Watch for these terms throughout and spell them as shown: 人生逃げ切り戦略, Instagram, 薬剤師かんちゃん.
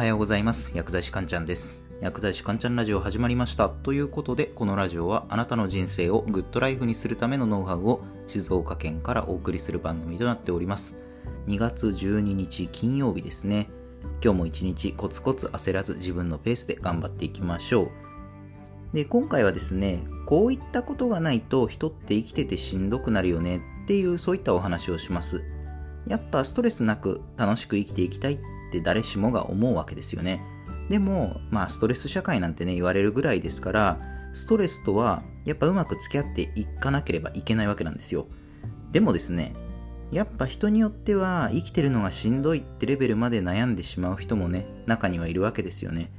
はようございます。薬剤師かんちゃんです。薬剤師かんちゃんラジオ始まりました。ということで、このラジオはあなたの人生をグッドライフにするためのノウハウを静岡県からお送りする番組となっております。2月12日金曜日ですね。今日も一日コツコツ焦らず自分のペースで頑張っていきましょう。で、今回はですね、こういったことがないと人って生きててしんどくなるよねっていう、そういったお話をします。やっぱストレスなく楽しく生きていきたいって誰しもが思うわけですよね。でもストレス社会なんてね、言われるぐらいですから、ストレスとはやっぱうまく付き合っていかなければいけないわけなんですよ。でもですね、やっぱ人によっては生きてるのがしんどいってレベルまで悩んでしまう人もね、中にはいるわけですよね。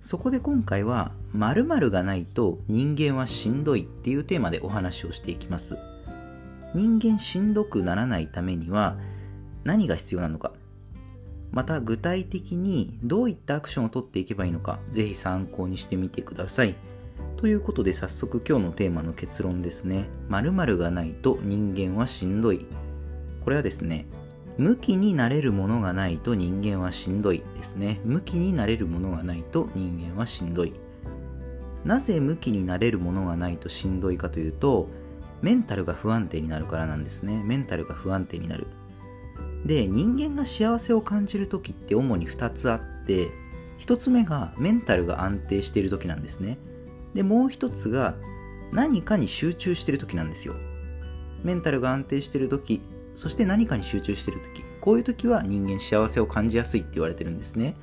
そこで今回は〇〇がないと人間はしんどいっていうテーマでお話をしていきます。人間しんどくならないためには何が必要なのか、また具体的にどういったアクションを取っていけばいいのか、ぜひ参考にしてみてください。ということで、早速今日のテーマの結論ですね。〇〇がないと人間はしんどい。これはですね、向きになれるものがないと人間はしんどいですね。向きになれるものがないと人間はしんどい。なぜ向きになれるものがないとしんどいかというと、メンタルが不安定になるからなんですね。メンタルが不安定になる。で、人間が幸せを感じる時って主に2つあって、1つ目がメンタルが安定している時なんですね。で、もう1つが何かに集中している時なんですよ。メンタルが安定している時、そして何かに集中している時、こういう時は人間幸せを感じやすいって言われてるんですね。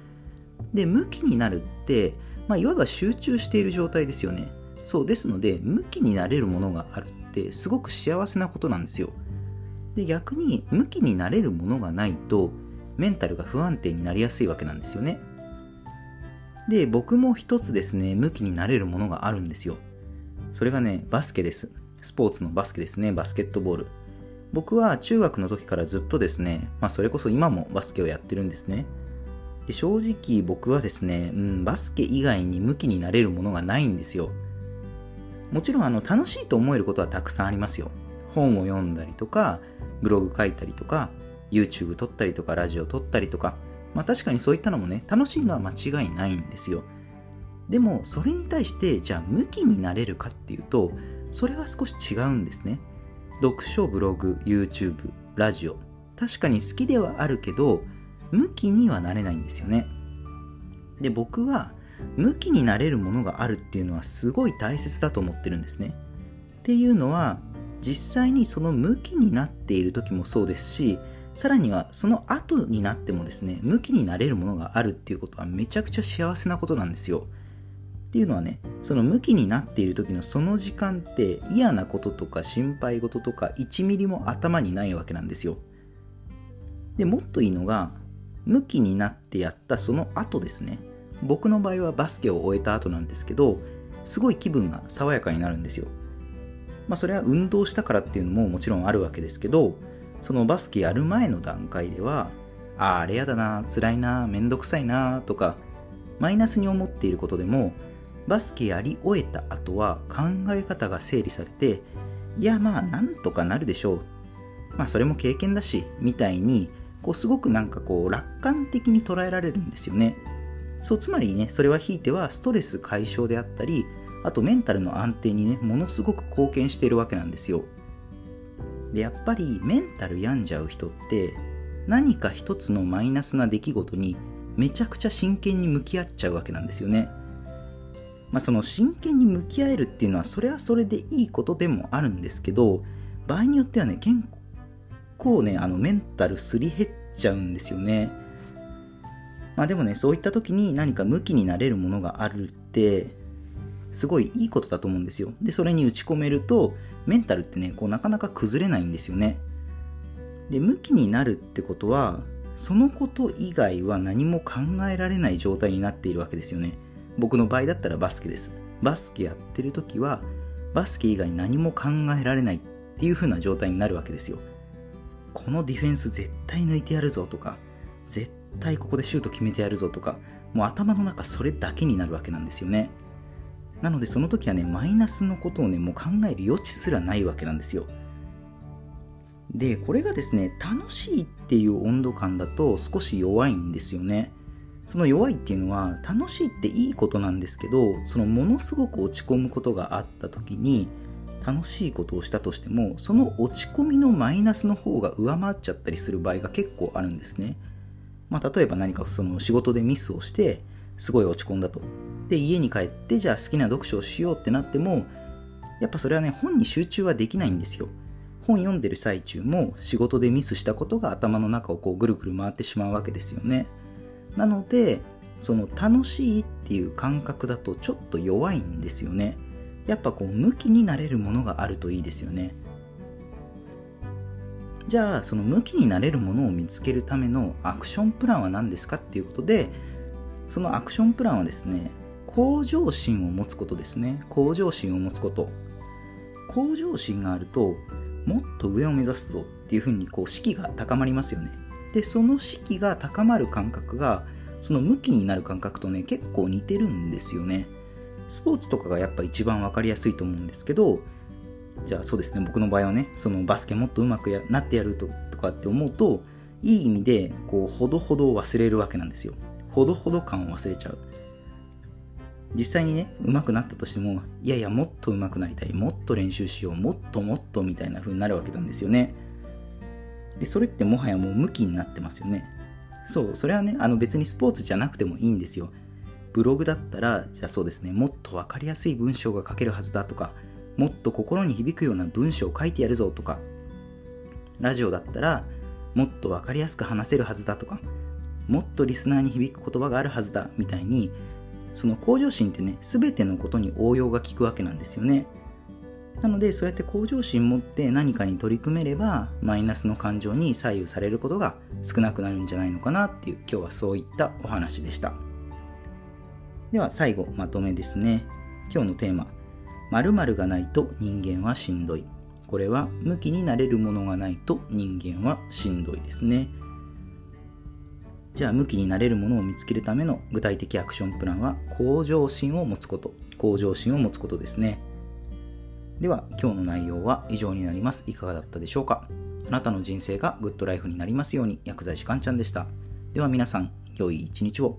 で、向きになるって、いわば集中している状態ですよね。そうですので、向きになれるものがあるってすごく幸せなことなんですよ。で、逆に向きになれるものがないとメンタルが不安定になりやすいわけなんですよね。で、僕も一つですね、向きになれるものがあるんですよ。それがね、バスケです。スポーツのバスケですね。バスケットボール。僕は中学の時からずっとですね、それこそ今もバスケをやってるんですね。で、正直僕はですね、バスケ以外に向きになれるものがないんですよ。もちろん楽しいと思えることはたくさんありますよ。本を読んだりとか、ブログ書いたりとか、 YouTube 撮ったりとか、ラジオ撮ったりとか、確かにそういったのもね、楽しいのは間違いないんですよ。でもそれに対して、じゃあ向きになれるかっていうと、それは少し違うんですね。読書、ブログ、 YouTube、 ラジオ、確かに好きではあるけど向きにはなれないんですよね。で、僕は向きになれるものがあるっていうのはすごい大切だと思ってるんですね。っていうのは、実際にその向きになっている時もそうですし、さらにはその後になってもですね、向きになれるものがあるっていうことはめちゃくちゃ幸せなことなんですよ。っていうのはね、その向きになっている時のその時間って、嫌なこととか心配事とか1ミリも頭にないわけなんですよ。で、もっといいのが、向きになってやったその後ですね。僕の場合はバスケを終えた後なんですけど、すごい気分が爽やかになるんですよ。それは運動したからっていうのももちろんあるわけですけど、そのバスケやる前の段階では、あれやだな、辛いな、めんどくさいなとか、マイナスに思っていることでも、バスケやり終えた後は考え方が整理されて、いやなんとかなるでしょう、それも経験だしみたいに、すごく楽観的に捉えられるんですよね。そうつまりね、それはひいてはストレス解消であったり、あとメンタルの安定にね、ものすごく貢献しているわけなんですよ。で、やっぱりメンタル病んじゃう人って、何か一つのマイナスな出来事にめちゃくちゃ真剣に向き合っちゃうわけなんですよね。その真剣に向き合えるっていうのは、それはそれでいいことでもあるんですけど、場合によってはね、結構ね、メンタルすり減っちゃうんですよね。でもね、そういった時に何か向きになれるものがあるってすごいいいことだと思うんですよ。で、それに打ち込めるとメンタルってね、なかなか崩れないんですよね。で、向きになるってことは、そのこと以外は何も考えられない状態になっているわけですよね。僕の場合だったらバスケです。バスケやってる時はバスケ以外何も考えられないっていう風な状態になるわけですよ。このディフェンス絶対抜いてやるぞとか、絶対ここでシュート決めてやるぞとか、もう頭の中それだけになるわけなんですよね。なので、その時はね、マイナスのことをね、もう考える余地すらないわけなんですよ。で、これがですね、楽しいっていう温度感だと少し弱いんですよね。その弱いっていうのは楽しいっていいことなんですけど、そのものすごく落ち込むことがあった時に楽しいことをしたとしても、その落ち込みのマイナスの方が上回っちゃったりする場合が結構あるんですね。例えば何かその仕事でミスをしてすごい落ち込んだと。で、家に帰ってじゃあ好きな読書をしようってなっても、やっぱそれはね、本に集中はできないんですよ。本読んでる最中も仕事でミスしたことが頭の中をこうぐるぐる回ってしまうわけですよね。なのでその楽しいっていう感覚だとちょっと弱いんですよね。やっぱこう向きになれるものがあるといいですよね。じゃあその向きになれるものを見つけるためのアクションプランは何ですかっていうことで、そのアクションプランはですね、向上心を持つことですね。向上心を持つこと。向上心があるともっと上を目指すぞっていうふうにこう士気が高まりますよね。で、その士気が高まる感覚がその向きになる感覚とね、結構似てるんですよね。スポーツとかがやっぱ一番分かりやすいと思うんですけど、じゃあそうですね、僕の場合はね、そのバスケもっと上手くなってやるとかって思うと、いい意味でこうほどほどを忘れるわけなんですよ。ほどほど感を忘れちゃう。実際にね、上手くなったとしても、いやいやもっと上手くなりたい、もっと練習しよう、もっともっとみたいな風になるわけなんですよね。で、それってもはやもう向きになってますよね。そう、それはね、別にスポーツじゃなくてもいいんですよ。ブログだったら、じゃあそうですね、もっと分かりやすい文章が書けるはずだとか、もっと心に響くような文章を書いてやるぞとか、ラジオだったらもっと分かりやすく話せるはずだとか、もっとリスナーに響く言葉があるはずだみたいに、その向上心ってね、全てのことに応用が利くわけなんですよね。なのでそうやって向上心持って何かに取り組めれば、マイナスの感情に左右されることが少なくなるんじゃないのかなっていう、今日はそういったお話でした。では最後、まとめですね。今日のテーマ、〇〇がないと人間はしんどい。これは向きになれるものがないと人間はしんどいですね。じゃあ向きになれるものを見つけるための具体的アクションプランは、向上心を持つこと、向上心を持つことですね。では今日の内容は以上になります。いかがだったでしょうか。あなたの人生がグッドライフになりますように。薬剤師かんちゃんでした。では皆さん、良い一日を。